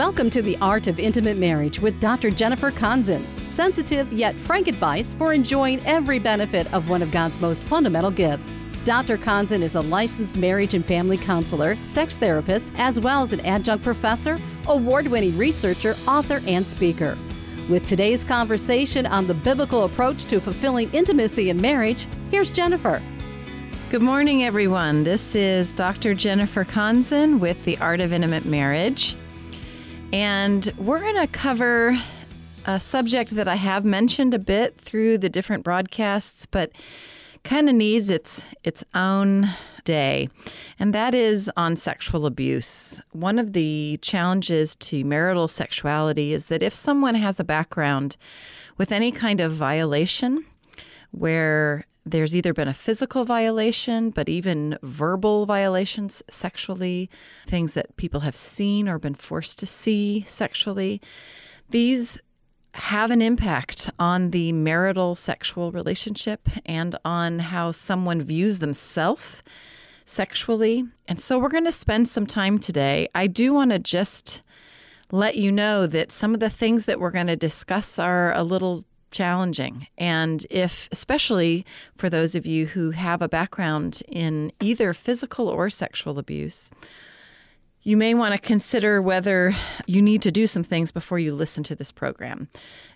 Welcome to The Art of Intimate Marriage with Dr. Jennifer Konzen. Sensitive yet frank advice for enjoying every benefit of one of God's most fundamental gifts. Dr. Konzen is a licensed marriage and family counselor, sex therapist, as well as an adjunct professor, award-winning researcher, author, and speaker. With today's conversation on the biblical approach to fulfilling intimacy in marriage, here's Jennifer. Good morning, everyone. This is Dr. Jennifer Konzen with The Art of Intimate Marriage. And we're going to cover a subject that I have mentioned a bit through the different broadcasts, but kind of needs its own day, and that is on sexual abuse. One of the challenges to marital sexuality is that if someone has a background with any kind of violation, where there's either been a physical violation, but even verbal violations sexually, things that people have seen or been forced to see sexually, these have an impact on the marital sexual relationship and on how someone views themselves sexually. And so we're going to spend some time today. I do want to just let you know that some of the things that we're going to discuss are a little challenging. And if, especially for those of you who have a background in either physical or sexual abuse, you may want to consider whether you need to do some things before you listen to this program.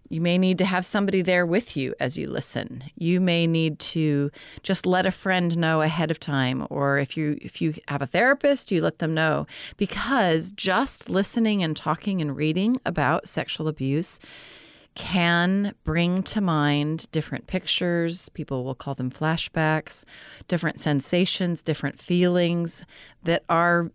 You may need to have somebody there with you as you listen. You may need to just let a friend know ahead of time, or if you have a therapist, you let them know, because just listening and talking and reading about sexual abuse can bring to mind different pictures, people will call them flashbacks, different sensations, different feelings that are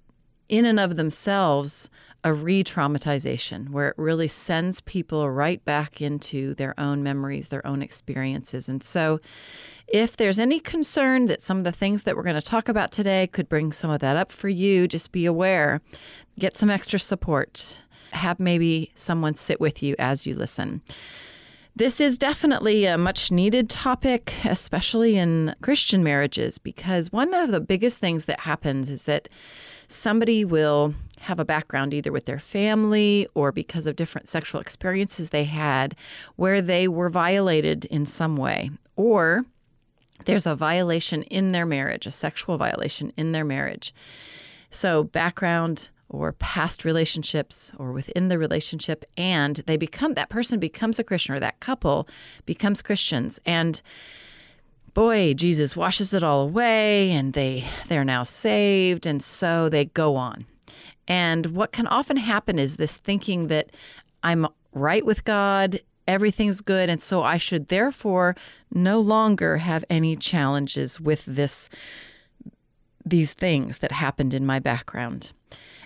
in and of themselves a re-traumatization, where it really sends people right back into their own memories, their own experiences. And so if there's any concern that some of the things that we're going to talk about today could bring some of that up for you, just be aware, get some extra support. Have maybe someone sit with you as you listen. This is definitely a much needed topic, especially in Christian marriages, because one of the biggest things that happens is that somebody will have a background either with their family or because of different sexual experiences they had where they were violated in some way, or there's a violation in their marriage, a sexual violation in their marriage. So background or past relationships or within the relationship, and that person becomes a Christian, or that couple becomes Christians. And boy, Jesus washes it all away, and they're now saved, and so they go on. And what can often happen is this thinking that I'm right with God, everything's good, and so I should therefore no longer have any challenges with these things that happened in my background.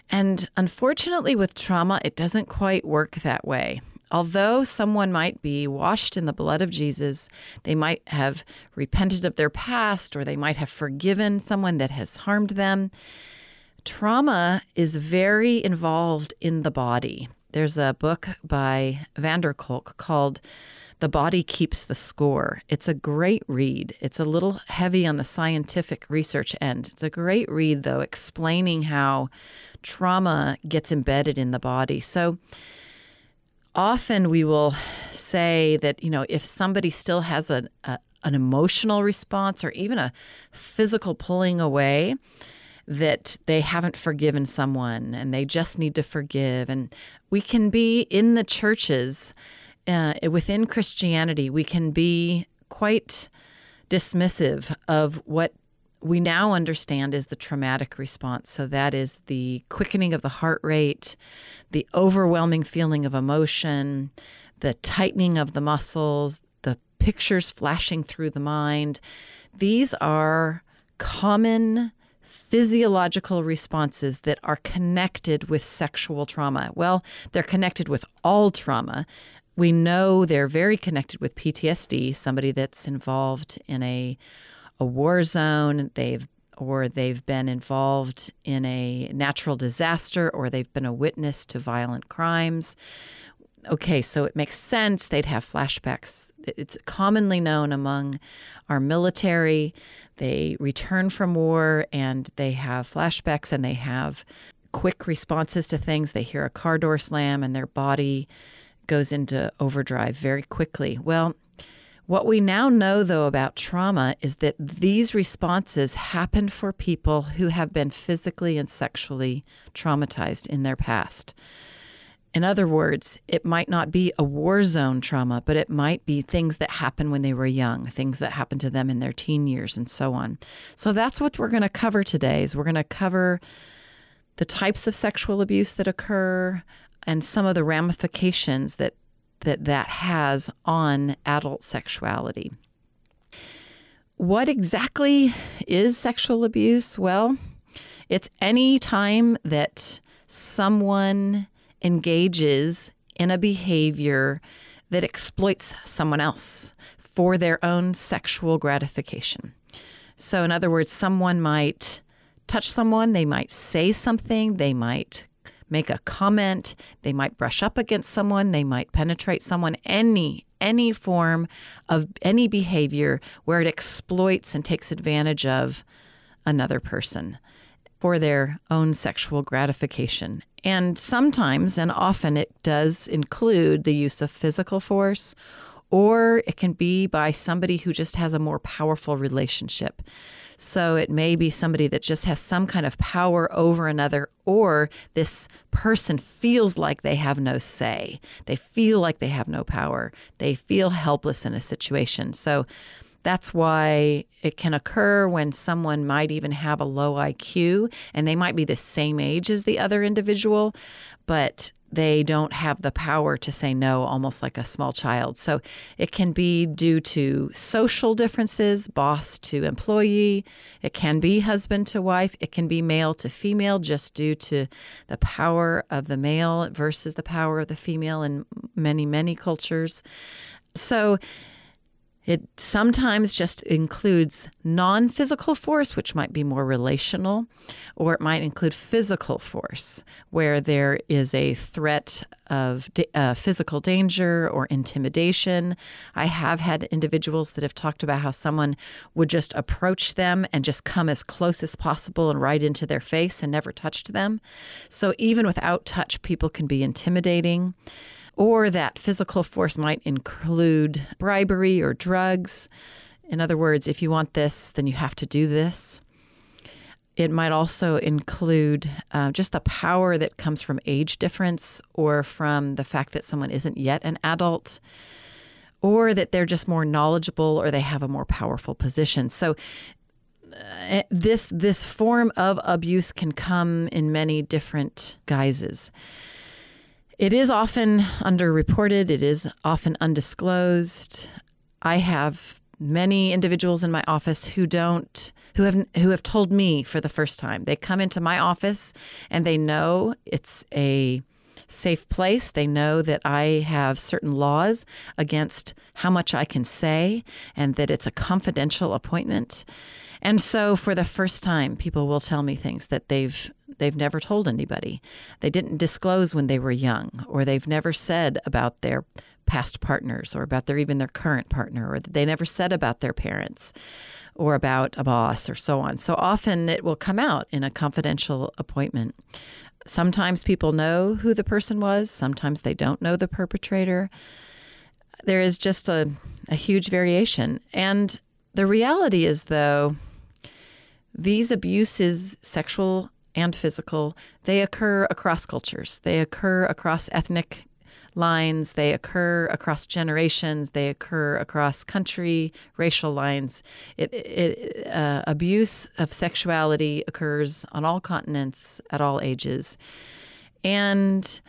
And unfortunately, with trauma, it doesn't quite work that way. Although someone might be washed in the blood of Jesus, they might have repented of their past, or they might have forgiven someone that has harmed them. Trauma is very involved in the body. There's a book by van der Kolk called The Body Keeps the Score. It's a great read. It's a little heavy on the scientific research end. It's a great read, though, explaining how trauma gets embedded in the body. So often we will say that, if somebody still has an emotional response or even a physical pulling away, that they haven't forgiven someone and they just need to forgive. And we can be in the churches. Within Christianity, we can be quite dismissive of what we now understand is the traumatic response. So that is the quickening of the heart rate, the overwhelming feeling of emotion, the tightening of the muscles, the pictures flashing through the mind. These are common physiological responses that are connected with sexual trauma. Well, they're connected with all trauma. We know they're very connected with PTSD, somebody that's involved in a war zone, they've been involved in a natural disaster, or they've been a witness to violent crimes. Okay, so it makes sense they'd have flashbacks. It's commonly known among our military. They return from war and they have flashbacks and they have quick responses to things. They hear a car door slam and their body goes into overdrive very quickly. Well, what we now know, though, about trauma is that these responses happen for people who have been physically and sexually traumatized in their past. In other words, it might not be a war zone trauma, but it might be things that happen when they were young, things that happened to them in their teen years and so on. So that's what we're going to cover today is we're going to cover the types of sexual abuse that occur and some of the ramifications that has on adult sexuality. What exactly is sexual abuse? Well, it's any time that someone engages in a behavior that exploits someone else for their own sexual gratification. So in other words, someone might touch someone, they might say something, they might make a comment, they might brush up against someone, they might penetrate someone, any form of any behavior where it exploits and takes advantage of another person for their own sexual gratification. And sometimes and often it does include the use of physical force, or it can be by somebody who just has a more powerful relationship. So it may be somebody that just has some kind of power over another, or this person feels like they have no say. They feel like they have no power. They feel helpless in a situation. So that's why it can occur when someone might even have a low IQ, and they might be the same age as the other individual, but they don't have the power to say no, almost like a small child. So it can be due to social differences, boss to employee. It can be husband to wife. It can be male to female, just due to the power of the male versus the power of the female in many, many cultures. So it sometimes just includes non-physical force, which might be more relational, or it might include physical force, where there is a threat of physical danger or intimidation. I have had individuals that have talked about how someone would just approach them and just come as close as possible and right into their face and never touched them. So even without touch, people can be intimidating. Or that physical force might include bribery or drugs. In other words, if you want this, then you have to do this. It might also include just the power that comes from age difference or from the fact that someone isn't yet an adult, or that they're just more knowledgeable or they have a more powerful position. So this form of abuse can come in many different guises. It is often underreported. It is often undisclosed. I have many individuals in my office who have told me for the first time. They come into my office and they know it's a safe place. They know that I have certain laws against how much I can say and that it's a confidential appointment. And so for the first time, people will tell me things that they've never told anybody. They didn't disclose when they were young, or they've never said about their past partners or about their current partner, or that they never said about their parents or about a boss or so on. So often it will come out in a confidential appointment. Sometimes people know who the person was. Sometimes they don't know the perpetrator. There is just a huge variation. And the reality is, though, these abuses, sexual and physical, they occur across cultures. They occur across ethnic lines. They occur across generations. They occur across country, racial lines. Abuse of sexuality occurs on all continents, at all ages. And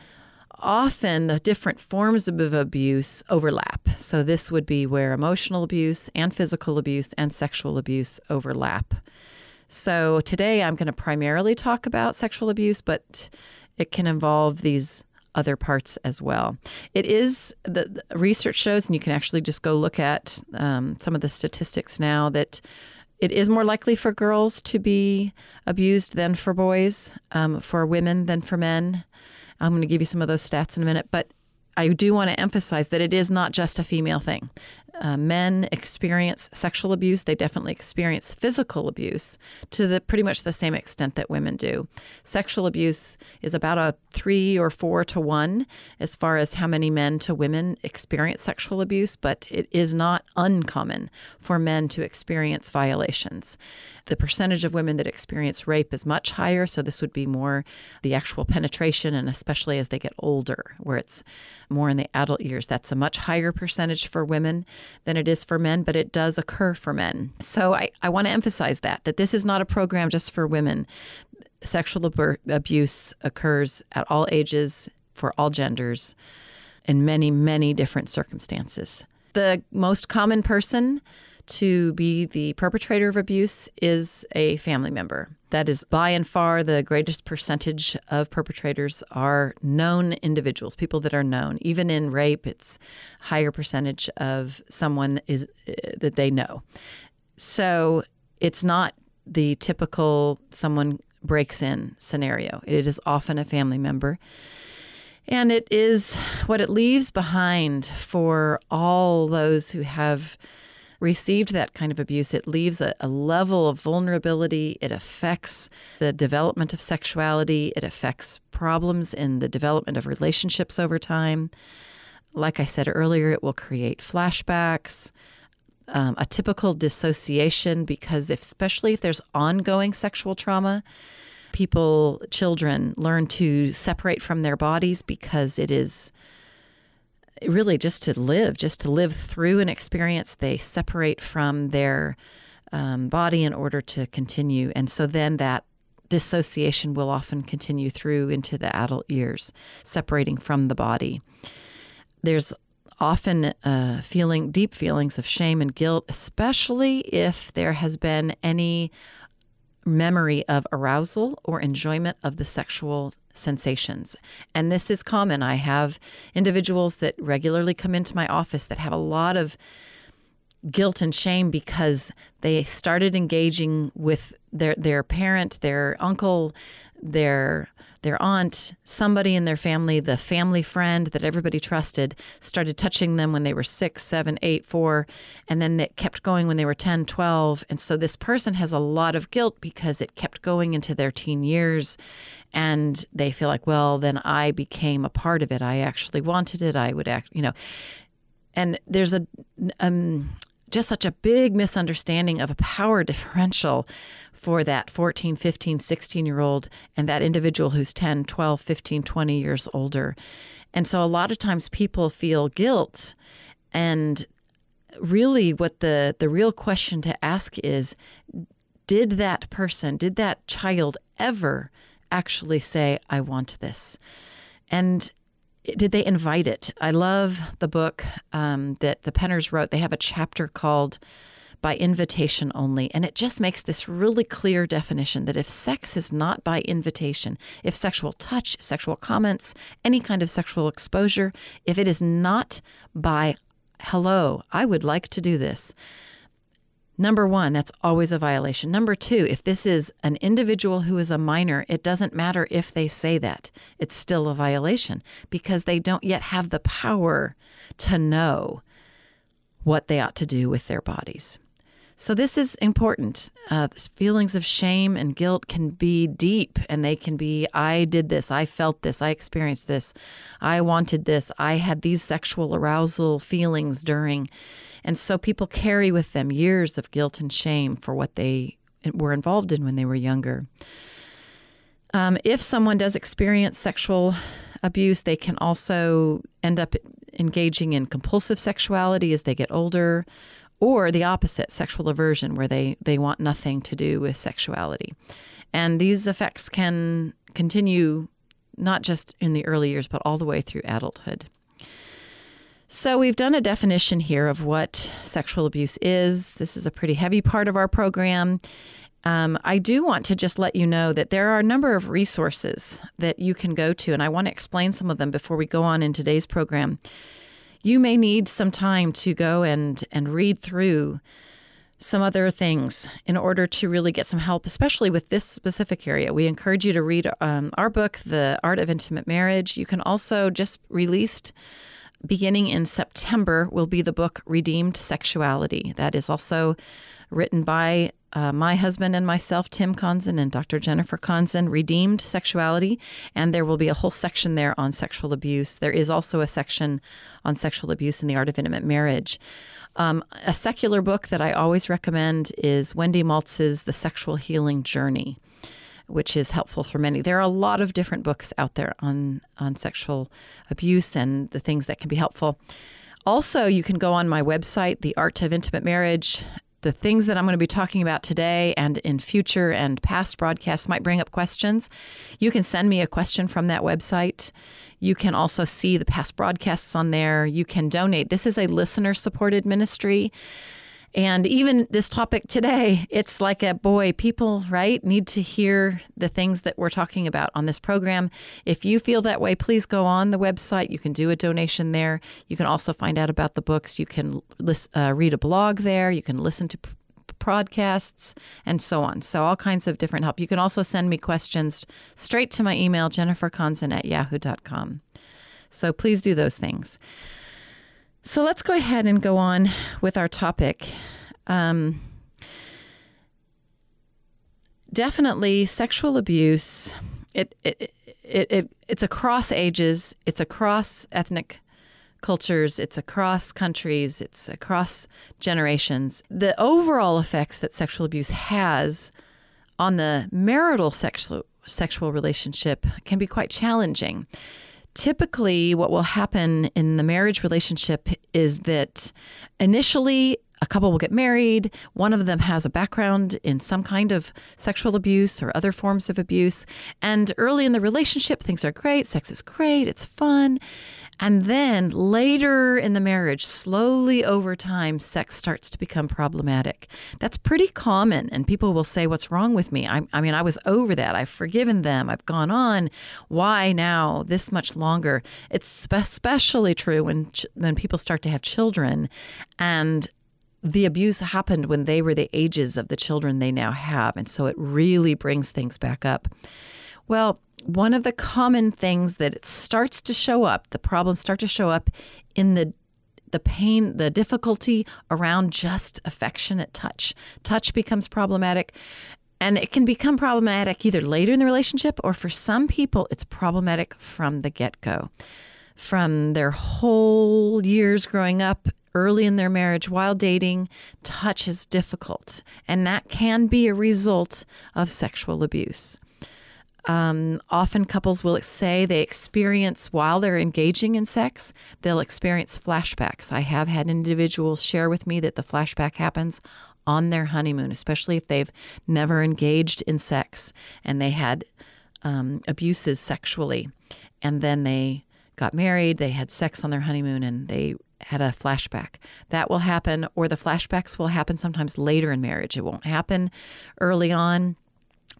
often the different forms of abuse overlap. So this would be where emotional abuse and physical abuse and sexual abuse overlap. So today I'm going to primarily talk about sexual abuse, but it can involve these other parts as well. It is, the research shows, and you can actually just go look at some of the statistics now, that it is more likely for girls to be abused than for boys, for women than for men. I'm going to give you some of those stats in a minute, but I do want to emphasize that it is not just a female thing. men experience sexual abuse, they definitely experience physical abuse to the pretty much the same extent that women do. Sexual abuse is about a 3 or 4 to 1 as far as how many men to women experience sexual abuse, but it is not uncommon for men to experience violations. The percentage of women that experience rape is much higher, so this would be more the actual penetration, and especially as they get older, where it's more in the adult years. That's a much higher percentage for women than it is for men, but it does occur for men. So I want to emphasize that this is not a program just for women. Sexual abuse occurs at all ages, for all genders, in many, many different circumstances. The most common person to be the perpetrator of abuse is a family member. That is by and far the greatest percentage of perpetrators are known individuals, people that are known. Even in rape, it's higher percentage of someone that they know. So it's not the typical someone breaks in scenario. It is often a family member. And it is what it leaves behind for all those who have received that kind of abuse. It leaves a level of vulnerability. It affects the development of sexuality. It affects problems in the development of relationships over time. Like I said earlier, it will create flashbacks, a typical dissociation, because especially if there's ongoing sexual trauma, people, children, learn to separate from their bodies, because it is really just to live through an experience, they separate from their body in order to continue. And so then that dissociation will often continue through into the adult years, separating from the body. There's often deep feelings of shame and guilt, especially if there has been any memory of arousal or enjoyment of the sexual sensations. And this is common. I have individuals that regularly come into my office that have a lot of guilt and shame because they started engaging with their parent, their uncle, their aunt, somebody in their family, the family friend that everybody trusted, started touching them when they were 6, 7, 8, 4, and then it kept going when they were 10, 12. And so this person has a lot of guilt because it kept going into their teen years, and they feel like, well, then I became a part of it. I actually wanted it. I would act, And there's just such a big misunderstanding of a power differential for that 14, 15, 16-year-old and that individual who's 10, 12, 15, 20 years older. And so a lot of times people feel guilt. And really what the real question to ask is, did that child ever actually say, I want this? And did they invite it? I love the book that the Penners wrote. They have a chapter called By Invitation Only, and it just makes this really clear definition that if sex is not by invitation, if sexual touch, sexual comments, any kind of sexual exposure, if it is not by, hello, I would like to do this, number one, that's always a violation. Number two, if this is an individual who is a minor, it doesn't matter if they say that. It's still a violation because they don't yet have the power to know what they ought to do with their bodies. So this is important. Feelings of shame and guilt can be deep, and they can be, I did this, I felt this, I experienced this, I wanted this, I had these sexual arousal feelings during. And so people carry with them years of guilt and shame for what they were involved in when they were younger. If someone does experience sexual abuse, they can also end up engaging in compulsive sexuality as they get older, or the opposite, sexual aversion, where they want nothing to do with sexuality. And these effects can continue not just in the early years, but all the way through adulthood. So we've done a definition here of what sexual abuse is. This is a pretty heavy part of our program. I do want to just let you know that there are a number of resources that you can go to, and I want to explain some of them before we go on in today's program. You may need some time to go and read through some other things in order to really get some help, especially with this specific area. We encourage you to read our book, The Art of Intimate Marriage. You can also just released beginning in September will be the book Redeemed Sexuality. That is also written by my husband and myself, Tim Konzen and Dr. Jennifer Konzen, Redeemed Sexuality. And there will be a whole section there on sexual abuse. There is also a section on sexual abuse in The Art of Intimate Marriage. A secular book that I always recommend is Wendy Maltz's The Sexual Healing Journey, which is helpful for many. There are a lot of different books out there on sexual abuse and the things that can be helpful. Also, you can go on my website, The Art of Intimate Marriage. The things that I'm going to be talking about today and in future and past broadcasts might bring up questions. You can send me a question from that website. You can also see the past broadcasts on there. You can donate. This is a listener-supported ministry. And even this topic today, it's like a boy, people, right, need to hear the things that we're talking about on this program. If you feel that way, please go on the website. You can do a donation there. You can also find out about the books. You can read a blog there. You can listen to podcasts and so on. So all kinds of different help. You can also send me questions straight to my email, jenniferkonzen@yahoo.com. So please do those things. So let's go ahead and go on with our topic. Definitely sexual abuse, it's across ages, it's across ethnic cultures, it's across countries, it's across generations. The overall effects that sexual abuse has on the marital sexual relationship can be quite challenging. Typically, what will happen in the marriage relationship is that initially a couple will get married. One of them has a background in some kind of sexual abuse or other forms of abuse. And early in the relationship, things are great. Sex is great. It's fun. And then later in the marriage, slowly over time, sex starts to become problematic. That's pretty common. And people will say, what's wrong with me? I mean, I was over that. I've forgiven them. I've gone on. Why now this much longer? It's especially true when people start to have children, and the abuse happened when they were the ages of the children they now have. And so it really brings things back up. Well, one of the common things that it starts to show up, the problems start to show up in the pain, the difficulty around just affectionate touch. Touch becomes problematic, and it can become problematic either later in the relationship, or for some people, it's problematic from the get-go, from their whole years growing up. Early in their marriage, while dating, touch is difficult, and that can be a result of sexual abuse. Often couples will say they experience, while they're engaging in sex, they'll experience flashbacks. I have had individuals share with me that the flashback happens on their honeymoon, especially if they've never engaged in sex and they had abuses sexually, and then they got married, they had sex on their honeymoon, and they had a flashback. That will happen, or the flashbacks will happen sometimes later in marriage. It won't happen early on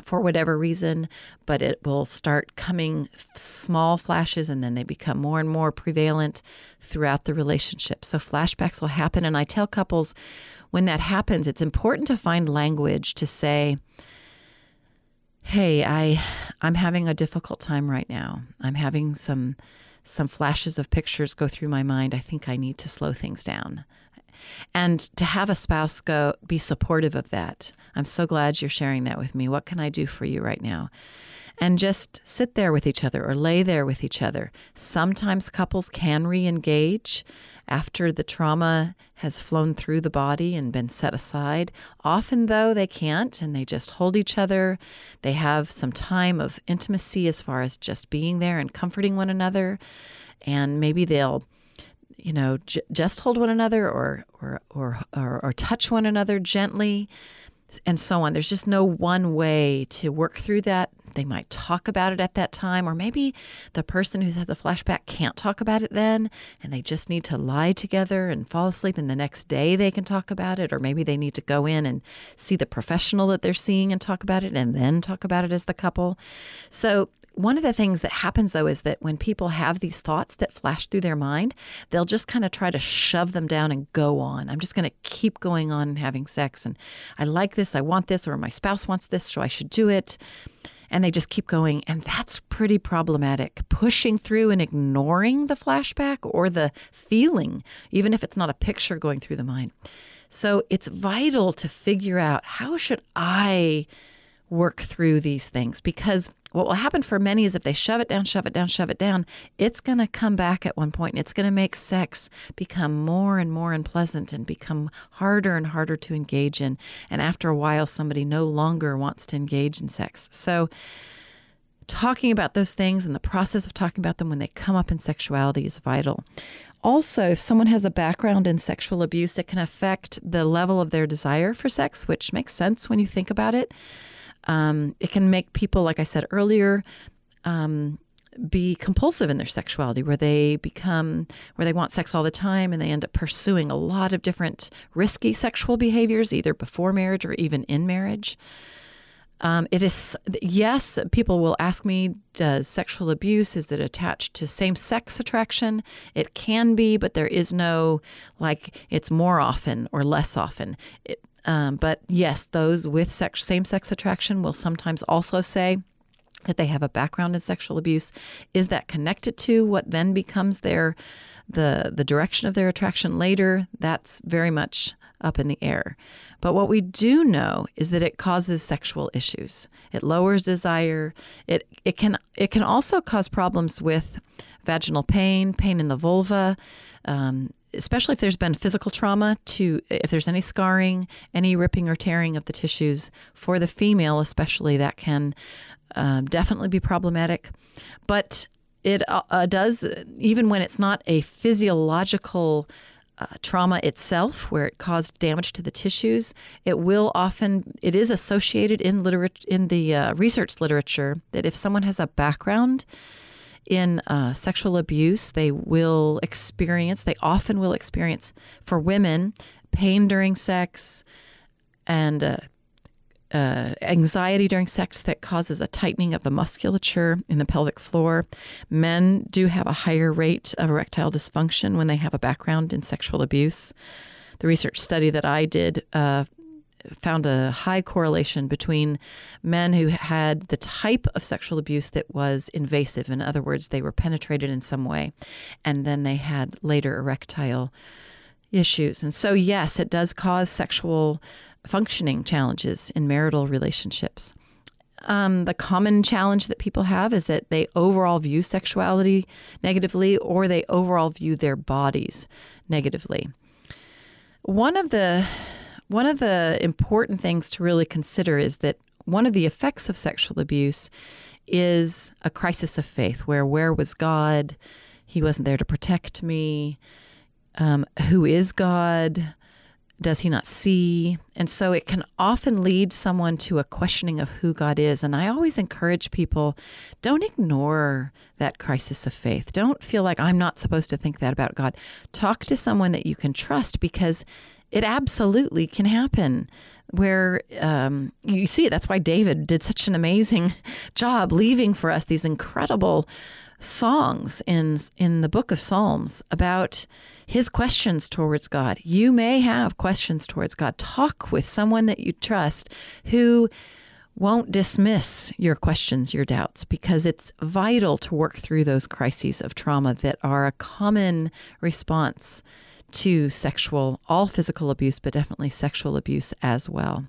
for whatever reason, but it will start coming small flashes, and then they become more and more prevalent throughout the relationship. So flashbacks will happen, and I tell couples when that happens, it's important to find language to say, hey, I'm having a difficult time right now. I'm having some flashes of pictures go through my mind. I think I need to slow things down. And to have a spouse be supportive of that. I'm so glad you're sharing that with me. What can I do for you right now? And just sit there with each other or lay there with each other. Sometimes couples can re-engage after the trauma has flown through the body and been set aside. Often, though, they can't, and they just hold each other. They have some time of intimacy as far as just being there and comforting one another. And maybe they'll just hold one another or touch one another gently, and so on. There's just no one way to work through that. They might talk about it at that time, or maybe the person who's had the flashback can't talk about it then, and they just need to lie together and fall asleep, and the next day they can talk about it, or maybe they need to go in and see the professional that they're seeing and talk about it, and then talk about it as the couple. So one of the things that happens, though, is that when people have these thoughts that flash through their mind, they'll just kind of try to shove them down and go on. I'm just going to keep going on and having sex, and I like this, I want this, or my spouse wants this, so I should do it. and they just keep going. And that's pretty problematic. Pushing through and ignoring the flashback or the feeling, even if it's not a picture going through the mind. So it's vital to figure out, how should I work through these things? Because what will happen for many is if they shove it down, it's going to come back at one point, and it's going to make sex become more and more unpleasant and become harder and harder to engage in. And after a while, somebody no longer wants to engage in sex. So talking about those things and the process of talking about them when they come up in sexuality is vital. Also, if someone has a background in sexual abuse, it can affect the level of their desire for sex, which makes sense when you think about it. It can make people, like I said earlier, be compulsive in their sexuality, where they want sex all the time, and they end up pursuing a lot of different risky sexual behaviors, either before marriage or even in marriage. Yes, people will ask me, does sexual abuse, is it attached to same-sex attraction? It can be, but there is no, like, it's more often or less often. But yes, those with same-sex attraction will sometimes also say that they have a background in sexual abuse. Is that connected to what then becomes the direction of their attraction later? That's very much up in the air. But what we do know is that it causes sexual issues. It lowers desire. It can also cause problems with vaginal pain, pain in the vulva, especially if there's been physical trauma, if there's any scarring, any ripping or tearing of the tissues. For the female especially, that can definitely be problematic. But it does, even when it's not a physiological trauma itself, where it caused damage to the tissues, it is associated in the research literature that if someone has a background in sexual abuse, they often will experience, for women, pain during sex and anxiety during sex that causes a tightening of the musculature in the pelvic floor. Men do have a higher rate of erectile dysfunction when they have a background in sexual abuse. The research study that I did found a high correlation between men who had the type of sexual abuse that was invasive. In other words, they were penetrated in some way, and then they had later erectile issues. And so, yes, it does cause sexual functioning challenges in marital relationships. The common challenge that people have is that they overall view sexuality negatively, or they overall view their bodies negatively. One of the important things to really consider is that one of the effects of sexual abuse is a crisis of faith, where was God? He wasn't there to protect me. Who is God? Does he not see? And so it can often lead someone to a questioning of who God is. And I always encourage people, don't ignore that crisis of faith. Don't feel like, I'm not supposed to think that about God. Talk to someone that you can trust, because it absolutely can happen, where you see it. That's why David did such an amazing job leaving for us these incredible songs in the book of Psalms about his questions towards God. You may have questions towards God. Talk with someone that you trust who won't dismiss your questions, your doubts, because it's vital to work through those crises of trauma that are a common response to all physical abuse, but definitely sexual abuse as well.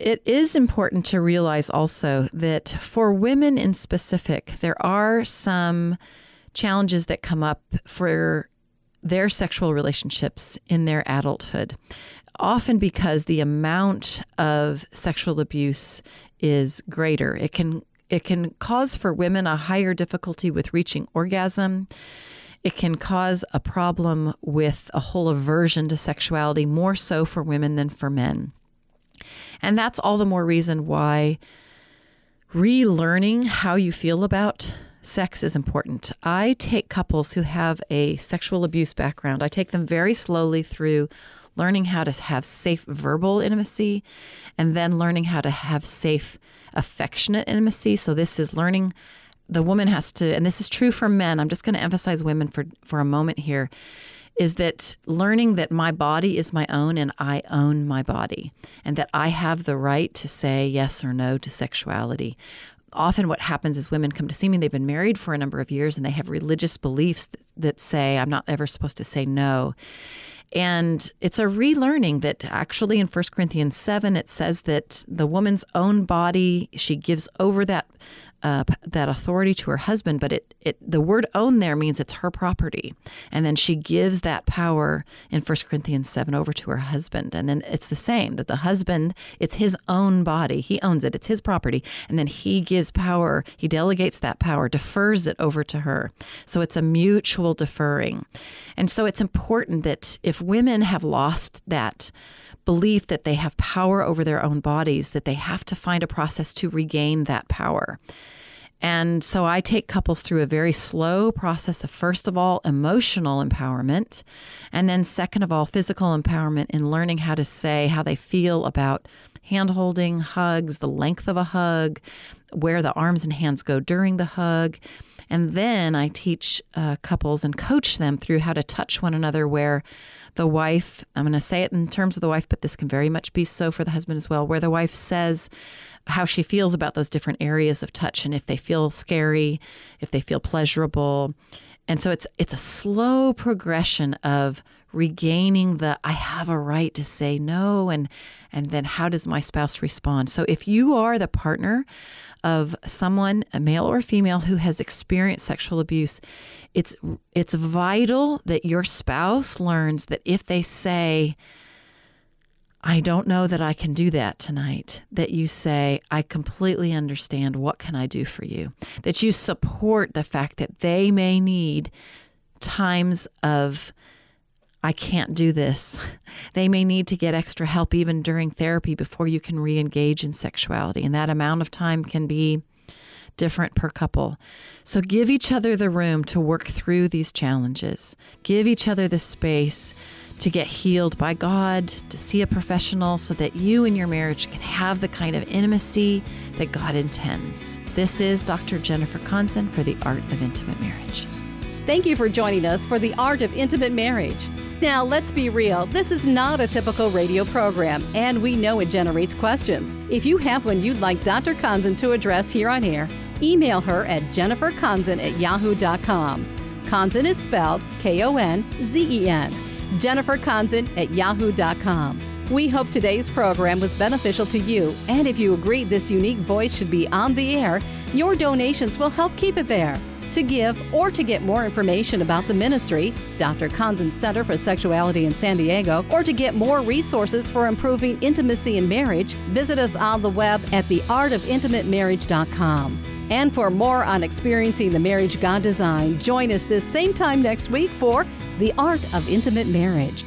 It is important to realize also that for women in specific, there are some challenges that come up for their sexual relationships in their adulthood, often because the amount of sexual abuse is greater. It can cause for women a higher difficulty with reaching orgasm. It can cause a problem with a whole aversion to sexuality, more so for women than for men. And that's all the more reason why relearning how you feel about sex is important. I take couples who have a sexual abuse background, I take them very slowly through learning how to have safe verbal intimacy, and then learning how to have safe affectionate intimacy. So this is learning. The woman has to, and this is true for men, I'm just going to emphasize women for a moment here, is that learning that my body is my own and I own my body, and that I have the right to say yes or no to sexuality. Often what happens is women come to see me, they've been married for a number of years, and they have religious beliefs that say I'm not ever supposed to say no. And it's a relearning that actually in 1 Corinthians 7, it says that the woman's own body, she gives over that authority to her husband, but the word own there means it's her property. And then she gives that power in 1 Corinthians 7 over to her husband. And then it's the same, that the husband, it's his own body. He owns it. It's his property. And then he gives power. He delegates that power, defers it over to her. So it's a mutual deferring. And so it's important that if women have lost that belief that they have power over their own bodies, that they have to find a process to regain that power. And so I take couples through a very slow process of, first of all, emotional empowerment, and then second of all, physical empowerment in learning how to say how they feel about hand-holding, hugs, the length of a hug, where the arms and hands go during the hug. And then I teach couples and coach them through how to touch one another where the wife, I'm going to say it in terms of the wife, but this can very much be so for the husband as well, where the wife says how she feels about those different areas of touch and if they feel scary, if they feel pleasurable. And so it's a slow progression of regaining the I have a right to say no, and then how does my spouse respond? So if you are the partner of someone, a male or female, who has experienced sexual abuse, it's vital that your spouse learns that if they say, I don't know that I can do that tonight, that you say, I completely understand. What can I do for you? That you support the fact that they may need times of, I can't do this. They may need to get extra help even during therapy before you can re-engage in sexuality. And that amount of time can be different per couple. So give each other the room to work through these challenges. Give each other the space to get healed by God, to see a professional, so that you and your marriage can have the kind of intimacy that God intends. This is Dr. Jennifer Konzen for The Art of Intimate Marriage. Thank you for joining us for The Art of Intimate Marriage. Now, let's be real. This is not a typical radio program, and we know it generates questions. If you have one you'd like Dr. Konzen to address here on air, email her at jenniferkonzen@yahoo.com. Konzen is spelled Konzen. jenniferkonzen@yahoo.com. We hope today's program was beneficial to you, and if you agree this unique voice should be on the air, your donations will help keep it there. To give or to get more information about the ministry, Dr. Konzen's Center for Sexuality in San Diego, or to get more resources for improving intimacy in marriage, visit us on the web at theartofintimatemarriage.com. And for more on experiencing the marriage God designed, join us this same time next week for The Art of Intimate Marriage.